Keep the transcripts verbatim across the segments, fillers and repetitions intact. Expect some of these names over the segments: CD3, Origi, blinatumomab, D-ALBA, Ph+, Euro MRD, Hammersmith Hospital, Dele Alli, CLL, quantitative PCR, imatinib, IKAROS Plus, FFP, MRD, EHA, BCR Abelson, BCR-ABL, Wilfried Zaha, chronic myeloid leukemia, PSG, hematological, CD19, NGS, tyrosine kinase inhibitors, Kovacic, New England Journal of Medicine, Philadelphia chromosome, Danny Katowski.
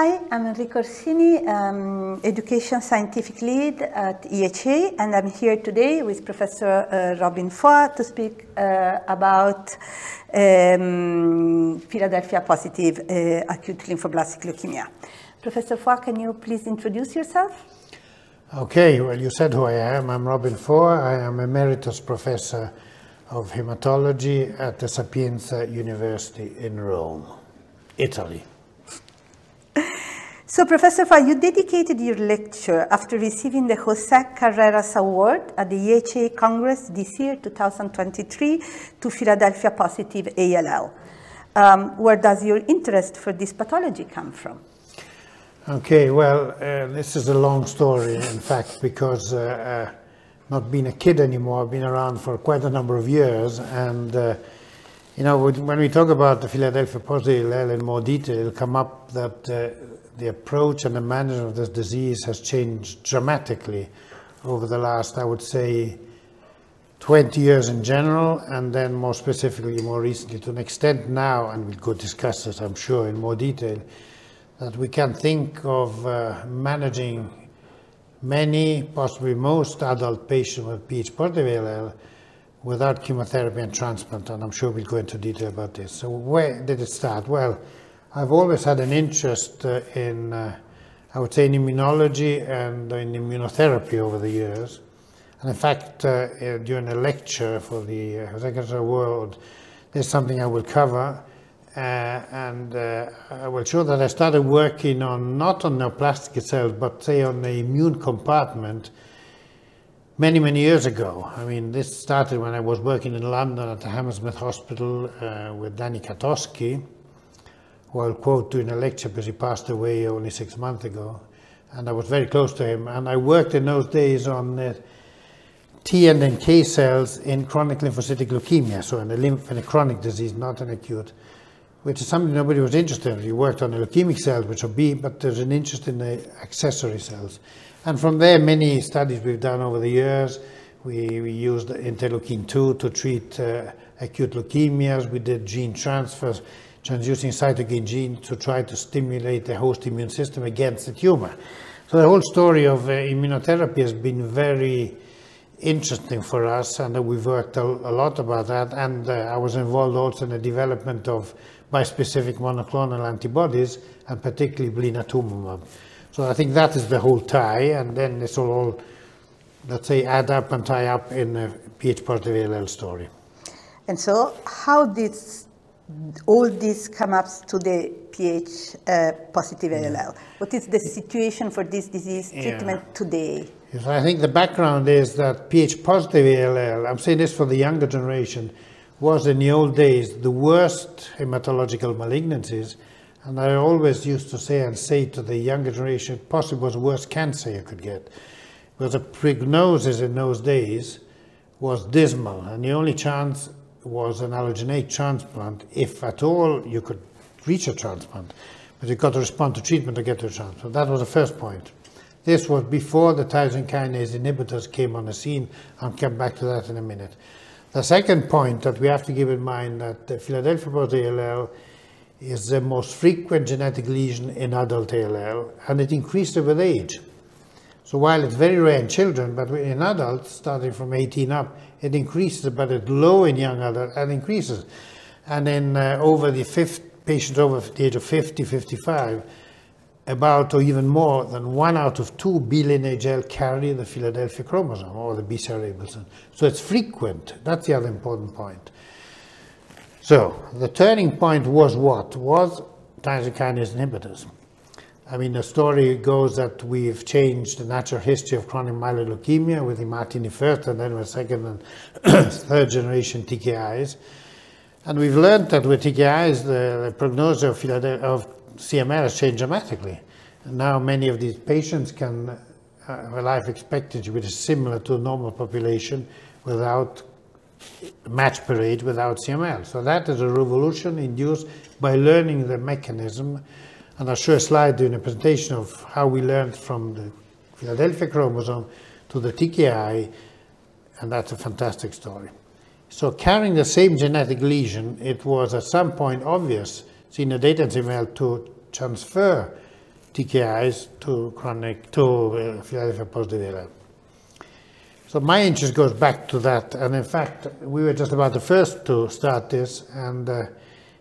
Hi, I'm Enrica Orsini, um, Education Scientific Lead at E H A, and I'm here today with Professor uh, Robin Foà to speak uh, about um, Philadelphia positive uh, acute lymphoblastic leukemia. Professor Foà, can you please introduce yourself? Okay, well, you said who I am. I'm Robin Foà. I am Emeritus Professor of Hematology at the Sapienza University in Rome, Italy. So, Professor Foà, you dedicated your lecture after receiving the Jose Carreras Award at the E H A Congress this year, two thousand twenty-three, to Philadelphia positive A L L. Um, where does your interest for this pathology come from? Okay, well, uh, this is a long story, in fact, because uh, uh, not being a kid anymore, I've been around for quite a number of years, and uh, you know, when we talk about the Philadelphia positive A L L in more detail, it'll come up that uh, the approach and the management of this disease has changed dramatically over the last, I would say, twenty years in general, and then more specifically, more recently, to an extent now, and we'll go discuss this, I'm sure, in more detail, that we can think of uh, managing many, possibly most adult patients with Ph+ A L L without chemotherapy and transplant, and I'm sure we'll go into detail about this. So where did it start? Well, I've always had an interest uh, in, uh, I would say, in immunology and in immunotherapy over the years. And in fact, uh, uh, during a lecture for the uh, Jose Carreras Award, there's something I will cover. Uh, and uh, I will show that I started working on, not on neoplastic cells, but say on the immune compartment many, many years ago. I mean, this started when I was working in London at the Hammersmith Hospital uh, with Danny Katowski, who I'll quote during a lecture because he passed away only six months ago, and I was very close to him. And I worked in those days on uh, T and N K cells in chronic lymphocytic leukemia, so in a, lymph, in a chronic disease, not an acute, which is something nobody was interested in. You worked on the leukemic cells, which are B, but there's an interest in the accessory cells. And from there, many studies we've done over the years. We, we used interleukin two to treat uh, acute leukemias. We did gene transfers, transducing cytokine gene to try to stimulate the host immune system against the tumor. So the whole story of uh, immunotherapy has been very interesting for us, and uh, we've worked a, a lot about that, and uh, I was involved also in the development of bispecific monoclonal antibodies, and particularly blinatumomab. So I think that is the whole tie, and then this will all, let's say, add up and tie up in a Ph+ A L L story. And so how did all this come up to the Ph uh, positive A L L? Yeah. What is the situation for this disease treatment yeah. today? Yes, I think the background is that Ph positive A L L, I'm saying this for the younger generation, was in the old days the worst hematological malignancies, and I always used to say and say to the younger generation, it possibly was the worst cancer you could get, because the prognosis in those days was dismal, and the only chance was an allogeneic transplant, if at all you could reach a transplant, but you got to respond to treatment to get to a transplant. That was the first point. This was before the tyrosine kinase inhibitors came on the scene. I'll come back to that in a minute. The second point that we have to keep in mind that the Philadelphia positive A L L is the most frequent genetic lesion in adult A L L, and it increases with age. So while it's very rare in children, but in adults, starting from eighteen up, it increases, but it's low in young adults and increases. And then uh, over the fifth, patients over the age of fifty, fifty-five, about or even more than one out of two B L N H L carry the Philadelphia chromosome or the B C R Abelson. So it's frequent. That's the other important point. So the turning point was what? Was tyrosine kinase inhibitors. I mean, the story goes that we've changed the natural history of chronic myeloid leukemia with imatinib first, and then with second and third generation T K Is. And we've learned that with T K Is, the, the prognosis of, of C M L has changed dramatically. And now many of these patients can uh, have a life expectancy which is similar to a normal population without match per age, without C M L. So that is a revolution induced by learning the mechanism. And I'll show a slide during a presentation of how we learned from the Philadelphia chromosome to the T K I, and that's a fantastic story. So carrying the same genetic lesion, it was at some point obvious, seeing the data in C M L, to transfer T K Is to chronic to Philadelphia positive A L L. So my interest goes back to that, and in fact we were just about the first to start this, and uh,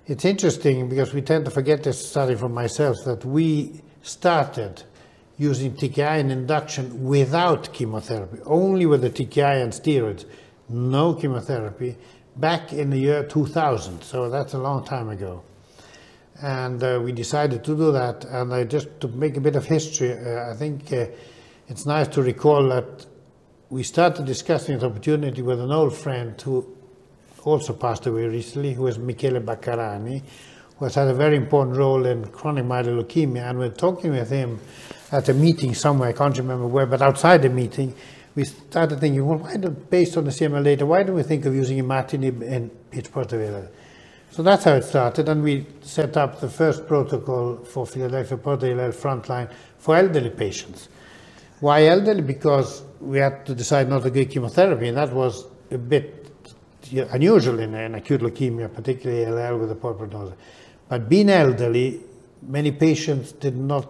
it's interesting because we tend to forget this, starting from myself, that we started using T K I in induction without chemotherapy, only with the T K I and steroids, no chemotherapy, back in the year two thousand, so that's a long time ago. And uh, we decided to do that, and I just to make a bit of history, uh, I think uh, it's nice to recall that we started discussing this opportunity with an old friend who also passed away recently, who is Michele Baccarani, who has had a very important role in chronic myeloid leukemia, and we're talking with him at a meeting somewhere, I can't remember where, but outside the meeting, we started thinking, well, why don't, based on the C M L data, why don't we think of using imatinib in Ph+? So that's how it started, and we set up the first protocol for Philadelphia positive A L L frontline for elderly patients. Why elderly? Because we had to decide not to give chemotherapy, and that was a bit unusual in an acute leukemia, particularly A L L with a poor prognosis. But being elderly, many patients did not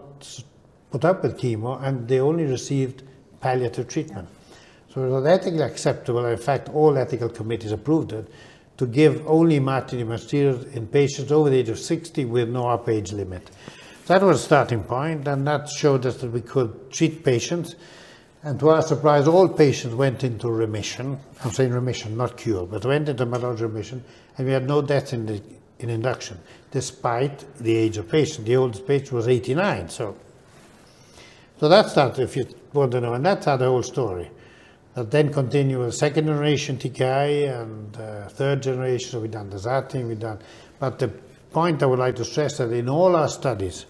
put up with chemo, and they only received palliative treatment. So it was ethically acceptable, in fact all ethical committees approved it, to give only imatinib and steroids in patients over the age of sixty with no upper age limit. That was a starting point, and that showed us that we could treat patients, and to our surprise all patients went into remission. I'm saying remission, not cure, but went into myeloid remission, and we had no deaths in, the, in induction, despite the age of patient. The oldest patient was eighty-nine, so So that's that, if you want to know, and that's how the whole story. That then continue with second generation T K I and uh, third generation, so we've done dasatinib, we've done, but the point I would like to stress that in all our studies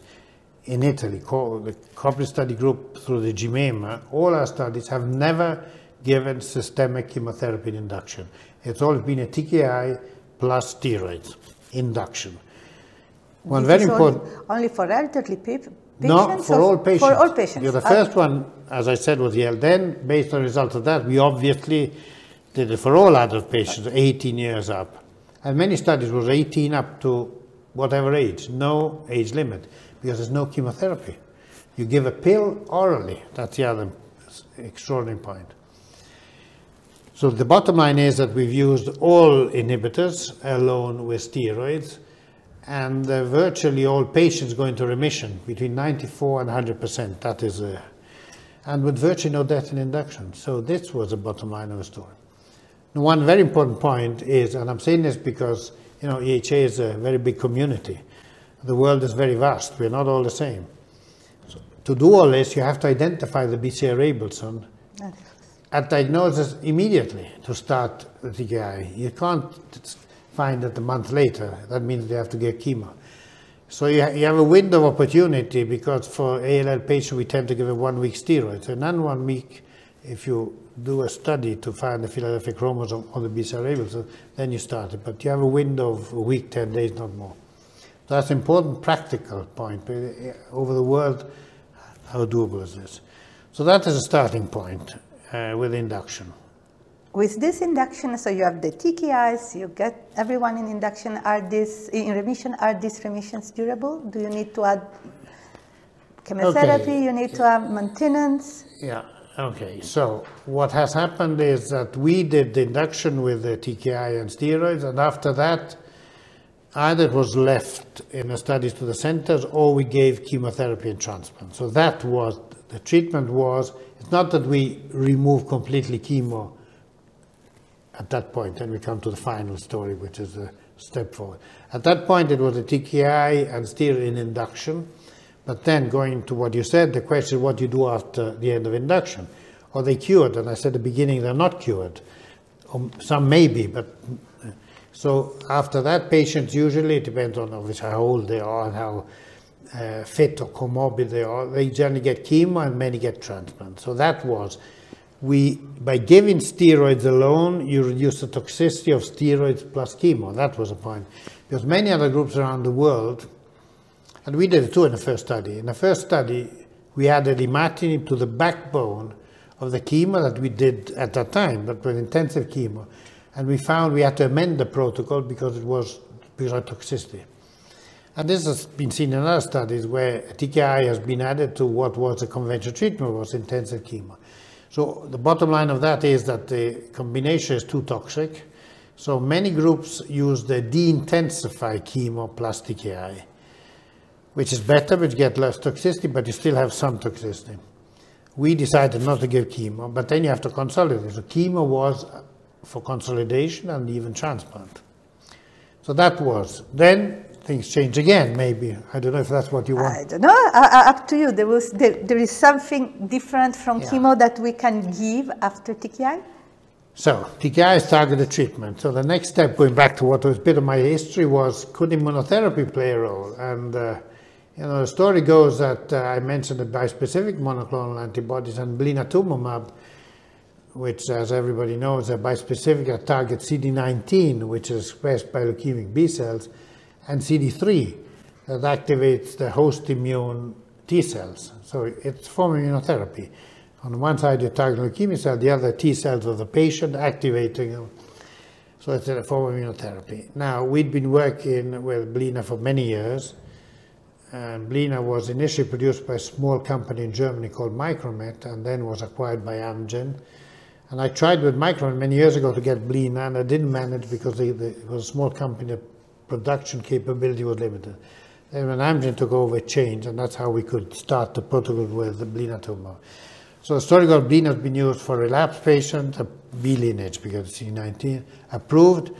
in Italy, co the corporate study group through the G M E M A, all our studies have never given systemic chemotherapy in induction. It's always been a T K I plus steroids, induction. One this very important... Only, only for elderly people? No, for all patients. For all patients. Yeah, the first okay. one, as I said, was the then, based on the results of that, we obviously did it for all adult patients, eighteen years up. And many studies was eighteen up to whatever age, no age limit, because there's no chemotherapy. You give a pill orally, that's the other extraordinary point. So the bottom line is that we've used all inhibitors alone with steroids, and uh, virtually all patients go into remission, between ninety-four and one hundred percent, that is, uh, and with virtually no death in induction. So this was the bottom line of the story. And one very important point is, and I'm saying this because, you know, E H A is a very big community. The world is very vast, we're not all the same. So to do all this, you have to identify the B C R Abelson at diagnosis immediately to start the T K I. You can't find that a month later, that means they have to get chemo. So you, ha you have a window of opportunity, because for A L L patients we tend to give a one-week steroid. So in one week, if you do a study to find the Philadelphia chromosome or the B C R-A B L, then you start it. But you have a window of a week, ten days, not more. That's an important practical point. Over the world, how doable is this? So that is a starting point uh, with induction. With this induction, so you have the T K Is, you get everyone in induction, are these, in remission, are these remissions durable? Do you need to add chemotherapy, okay. you need to have maintenance? Yeah, okay, so what has happened is that we did the induction with the T K I and steroids, and after that, either it was left in the studies to the centers, or we gave chemotherapy and transplant. So that was, the treatment was, it's not that we remove completely chemo at that point, and we come to the final story, which is a step forward. At that point, it was a T K I and steroid in induction, but then going to what you said, the question is what you do after the end of induction. Are they cured? And I said at the beginning, they're not cured. Um, some may be, but... Uh, so after that, patients usually, it depends on obviously how old they are and how uh, fit or comorbid they are, they generally get chemo and many get transplant. So that was... We, by giving steroids alone, you reduce the toxicity of steroids plus chemo. That was the point. Because many other groups around the world, and we did it too in the first study. In the first study, we added imatinib to the backbone of the chemo that we did at that time, that was intensive chemo. And we found we had to amend the protocol because it was because of toxicity. And this has been seen in other studies where T K I has been added to what was a conventional treatment, was intensive chemo. So the bottom line of that is that the combination is too toxic. So many groups use the de-intensify chemo plus T K I, which is better, which get less toxicity, but you still have some toxicity. We decided not to give chemo, but then you have to consolidate. So chemo was for consolidation and even transplant. So that was. Then things change again, maybe. I don't know if that's what you want. I don't know. Uh, up to you. There, was, there, there is something different from yeah. chemo that we can give after T K I? So T K I is targeted treatment. So the next step, going back to what was a bit of my history, was could immunotherapy play a role? And uh, you know, the story goes that uh, I mentioned the bispecific monoclonal antibodies and blinatumomab, which, as everybody knows, are bispecific that target C D nineteen, which is expressed by leukemic B cells, and C D three, that activates the host immune T cells. So it's form immunotherapy. On one side, you target leukemia cells, the other T cells of the patient, activating them. So it's a form of immunotherapy. Now, we'd been working with Blina for many years. And Blina was initially produced by a small company in Germany called Micromet, and then was acquired by Amgen. And I tried with Micron many years ago to get Blina, and I didn't manage because they, they, it was a small company, the production capability was limited. Then when Amgen took over, it changed, and that's how we could start the protocol with the Blina tumor. So the story of Blina has been used for relapse patients, a B lineage because it's C nineteen, approved,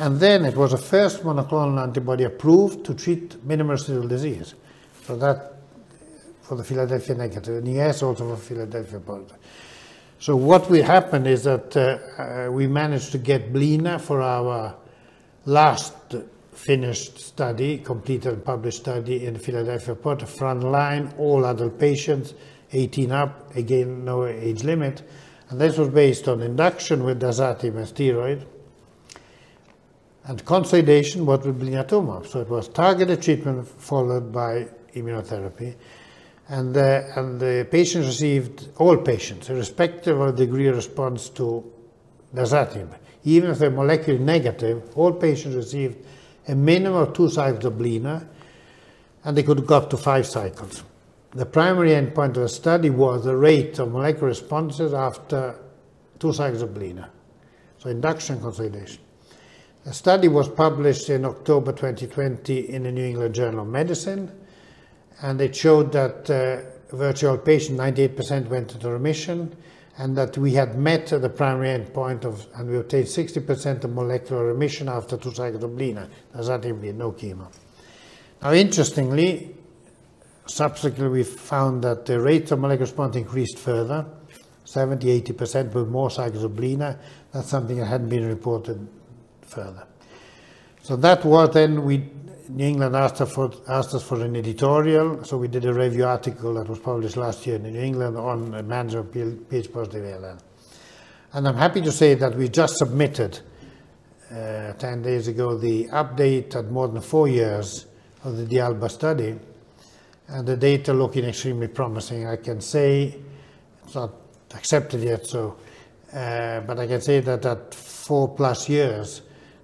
and then it was the first monoclonal antibody approved to treat minimal residual disease. So that for the Philadelphia negative, and yes, also for Philadelphia positive. So what we happened is that uh, we managed to get Blina for our last finished study, completed and published study in Philadelphia Port, frontline, all adult patients, eighteen up, again no age limit. And this was based on induction with dasatinib and steroid, and consolidation was with blinatumomab. So it was targeted treatment followed by immunotherapy. And the, and the patients received, all patients, irrespective of degree of response to dasatinib, even if they're molecularly negative, all patients received a minimum of two cycles of Blina, and they could go up to five cycles. The primary endpoint of the study was the rate of molecular responses after two cycles of Blina, so induction consolidation. The study was published in October twenty twenty in the New England Journal of Medicine, and it showed that uh, virtually all patients, ninety-eight percent, went into remission, and that we had met the primary endpoint of, and we obtained sixty percent of molecular remission after two cycles of Blina. Dasatinib, no chemo. Now, interestingly, subsequently we found that the rates of molecular response increased further, seventy to eighty percent with more cycles of Blina. That's something that hadn't been reported further. So that was then we. New England asked us, for, asked us for an editorial, so we did a review article that was published last year in New England on the management of Ph+ positive A L L. And I'm happy to say that we just submitted uh, ten days ago the update at more than four years of the D-ALBA study, and the data looking extremely promising. I can say, it's not accepted yet, so, uh, but I can say that at four plus years,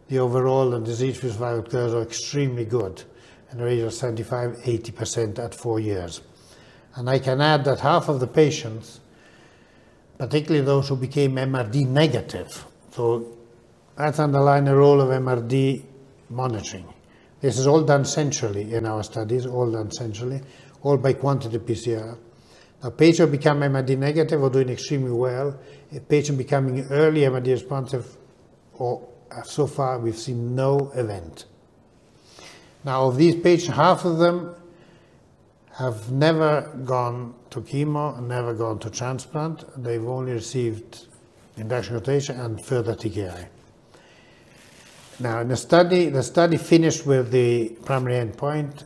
the overall and disease-free survival curves are extremely good, and a rate of seventy-five to eighty percent at four years. And I can add that half of the patients, particularly those who became M R D negative, so that's underlying the role of M R D monitoring. This is all done centrally in our studies, all done centrally, all by quantitative P C R. A patient become M R D negative or doing extremely well, a patient becoming early M R D responsive or so far, we've seen no event. Now, of these patients, half of them have never gone to chemo, never gone to transplant. They've only received induction rotation and further T K I. Now, in the study, the study finished with the primary endpoint,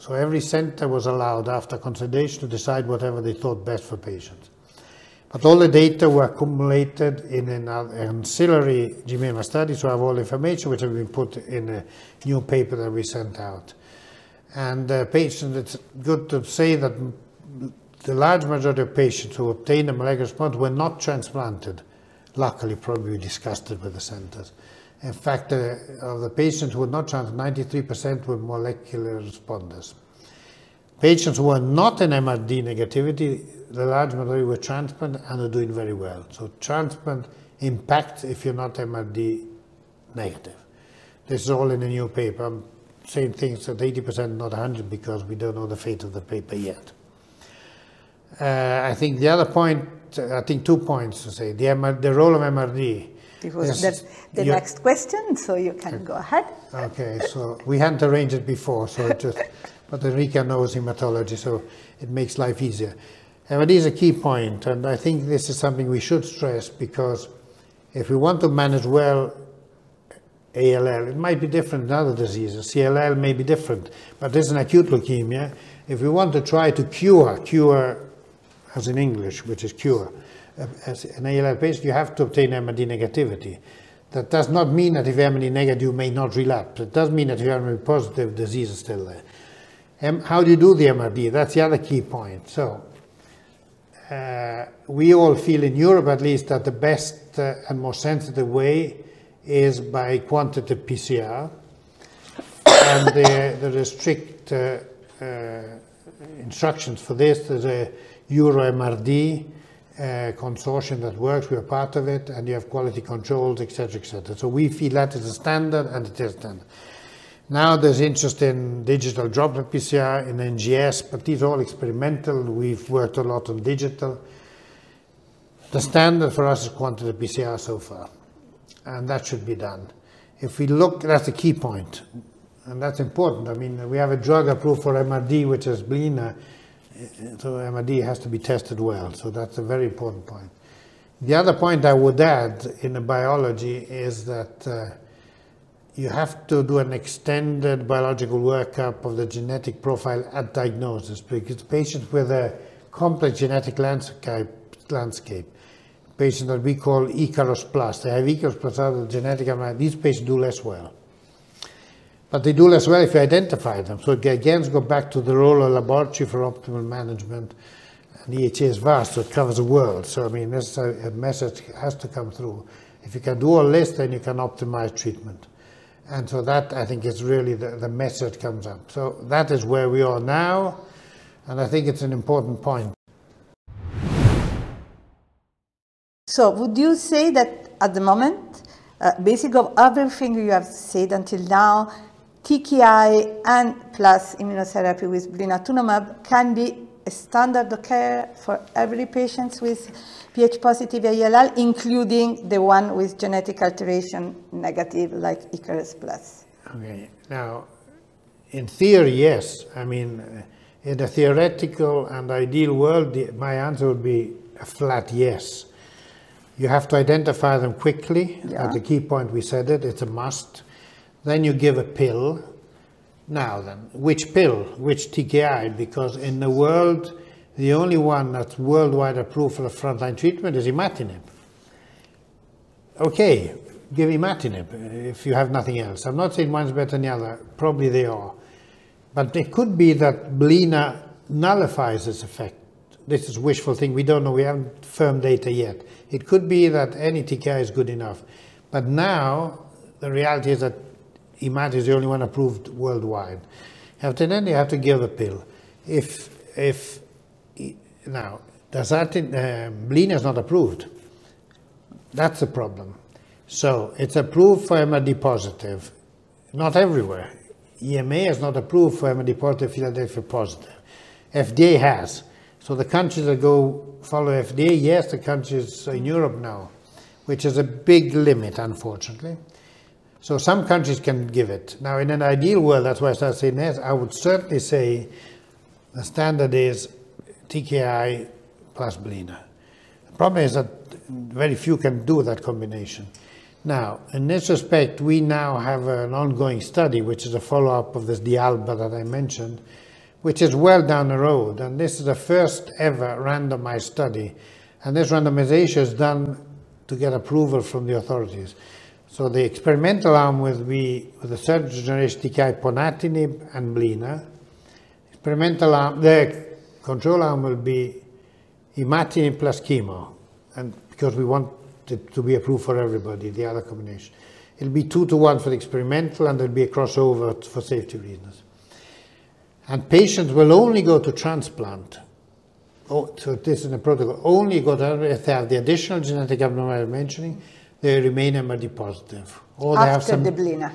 so every center was allowed after consolidation to decide whatever they thought best for patients. But all the data were accumulated in an ancillary G M E M A study, so I have all the information which has been put in a new paper that we sent out. And uh, patients, it's good to say that the large majority of patients who obtained a molecular response were not transplanted. Luckily, probably we discussed it with the centers. In fact, uh, of the patients who were not transferred, ninety-three percent were molecular responders. Patients who are not in M R D negativity, the large majority were transplant and are doing very well. So transplant impacts if you're not M R D negative. This is all in a new paper. I'm saying things at eighty percent, not one hundred, because we don't know the fate of the paper yet. Uh, I think the other point, I think two points to say, the, M R, the role of M R D. It was yes, the, the next question, so you can go ahead. Okay, so we hadn't arranged it before, so it just, but Enrica knows hematology, so it makes life easier. M R D is a key point, and I think this is something we should stress, because if we want to manage well A L L, it might be different in other diseases. C L L may be different, but it's an acute leukemia. If we want to try to cure, cure as in English, which is cure, as an A L L patient, you have to obtain M R D negativity. That does not mean that if M R D negative, you may not relapse. It does mean that if you are M R D positive, disease is still there. Um, how do you do the M R D? That's the other key point. So, uh, we all feel in Europe, at least, that the best uh, and most sensitive way is by quantitative P C R, and the, the restrict uh, uh, instructions for this. There's a Euro M R D. Uh, consortium that works, we are part of it, and you have quality controls, et cetera, et cetera. So we feel that is a standard, and it is standard. Now there's interest in digital droplet P C R, in N G S, but these are all experimental. We've worked a lot on digital. The standard for us is quantitative P C R so far, and that should be done. If we look, that's a key point, and that's important. I mean, we have a drug approved for M R D, which is Blina. So M R D has to be tested well, so that's a very important point. The other point I would add in the biology is that uh, you have to do an extended biological workup of the genetic profile at diagnosis, because patients with a complex genetic landscape, landscape patients that we call IKAROS Plus, they have IKAROS Plus out of the genetic amount, these patients do less well. But they do less well if you identify them. So it again go back to the role of laboratory for optimal management. And E H A is vast, so it covers the world. So I mean, this a, a message has to come through. If you can do all this, then you can optimize treatment. And so that, I think, is really the, the message comes up. So that is where we are now, and I think it's an important point. So would you say that at the moment, uh, basically of everything you have said until now, T K I and plus immunotherapy with blinatumomab can be a standard of care for every patient with Ph positive A L L, including the one with genetic alteration negative like IKAROS Plus. Okay, now in theory, yes. I mean, in the theoretical and ideal world, my answer would be a flat yes. You have to identify them quickly. Yeah. At the key point we said it, it's a must. Then you give a pill. Now then, which pill, which T K I? Because in the world, the only one that's worldwide approved for the frontline treatment is imatinib. Okay, give imatinib if you have nothing else. I'm not saying one's better than the other, probably they are. But it could be that blina nullifies its effect. This is wishful thing, we don't know, we haven't firm data yet. It could be that any T K I is good enough. But now, the reality is that imatinib is the only one approved worldwide. After then, you have to give a pill. If, if now, dasatinib, uh, blina is not approved. That's the problem. So, it's approved for M R D positive. Not everywhere. E M A is not approved for M R D positive, Philadelphia positive. F D A has. So the countries that go follow F D A, yes, the countries in Europe now, which is a big limit, unfortunately. So some countries can give it. Now, in an ideal world, that's why I start saying yes, I would certainly say the standard is T K I plus blina. The problem is that very few can do that combination. Now, in this respect, we now have an ongoing study, which is a follow-up of this D-ALBA that I mentioned, which is well down the road, and this is the first ever randomized study. And this randomization is done to get approval from the authorities. So the experimental arm will be with the third generation T K I, ponatinib and blina. Experimental arm, the control arm will be imatinib plus chemo, and because we want it to be approved for everybody, the other combination. It'll be two to one for the experimental, and there'll be a crossover for safety reasons. And patients will only go to transplant. Oh, so this is the protocol. Only go to, if they have the additional genetic abnormality I'm mentioning, they remain M R D positive. Or they after have some, the blina.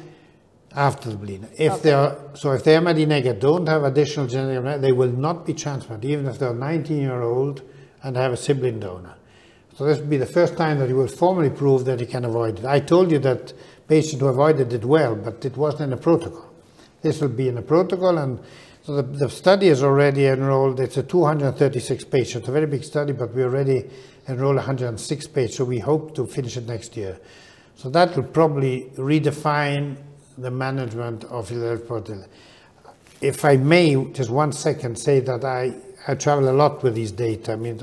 After the blina. If okay. they are, so if they are M R D negative, don't have additional genetic abnormality, they will not be transplanted, even if they are nineteen year old and have a sibling donor. So this will be the first time that you will formally prove that you can avoid it. I told you that patients who avoided it well, but it wasn't in the protocol. This will be in the protocol, and so the, the study is already enrolled. It's a two hundred thirty-six patients, a very big study, but we already enrolled one hundred six patients, so we hope to finish it next year. So that will probably redefine the management of Philadelphia. If I may, just one second, say that I, I travel a lot with these data. I mean,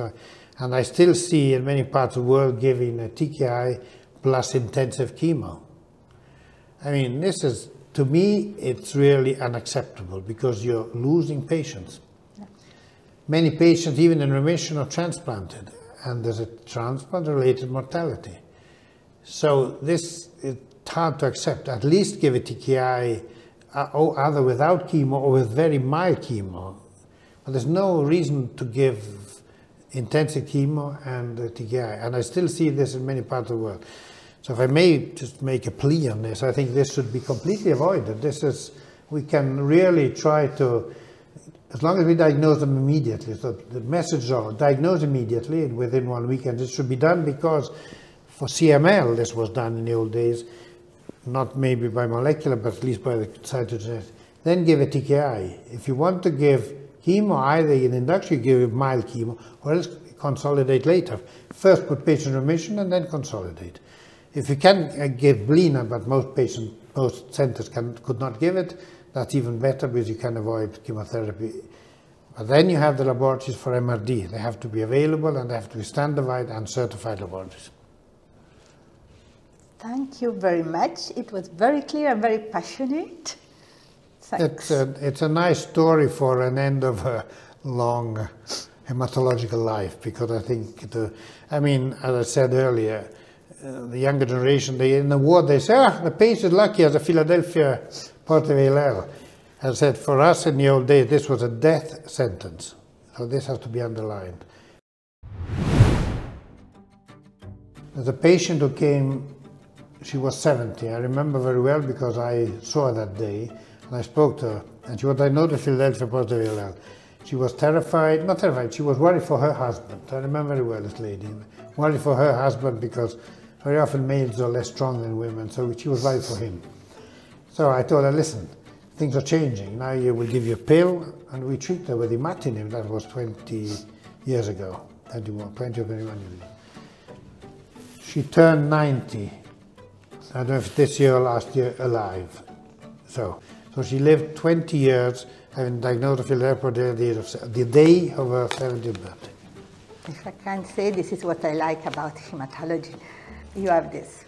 and I still see in many parts of the world giving a T K I plus intensive chemo. I mean, this is, to me, it's really unacceptable because you're losing patients. Yeah. Many patients, even in remission, are transplanted, and there's a transplant-related mortality. So this, it's hard to accept. At least give a T K I, uh, or either without chemo or with very mild chemo. But there's no reason to give intensive chemo and uh, T K I, and I still see this in many parts of the world. So if I may just make a plea on this, I think this should be completely avoided. This is, we can really try to, as long as we diagnose them immediately, so the message are diagnose immediately and within one weekend. This should be done because for C M L, this was done in the old days, not maybe by molecular, but at least by the cytogenetic. Then give a T K I. If you want to give chemo, either in induction you give mild chemo, or else consolidate later. First put patient remission and then consolidate. If you can give blina, but most patients, most centers can, could not give it, that's even better because you can avoid chemotherapy. But then you have the laboratories for M R D. They have to be available and they have to be standardized and certified laboratories. Thank you very much. It was very clear and very passionate. Thanks. It's a, it's a nice story for an end of a long hematological life, because I think, the, I mean, as I said earlier, Uh, the younger generation, they, in the war, they say, ah, the patient is lucky as a Philadelphia positive A L L. I said, for us in the old days, this was a death sentence. So this has to be underlined. There's a patient who came, she was seventy. I remember very well because I saw her that day and I spoke to her. And she was diagnosed with Philadelphia positive A L L. She was terrified, not terrified, she was worried for her husband. I remember very well this lady. Worried for her husband because very often males are less strong than women, so she was right for him. So I told her, listen, things are changing. Now you will give you a pill, and we treat her with imatinib. That was twenty years ago, twenty-one years ago. She turned ninety. I don't know if this year or last year, alive. So, so she lived twenty years, having diagnosed Philadelphia the day of her seventieth birthday. If I can say, this is what I like about hematology. You have this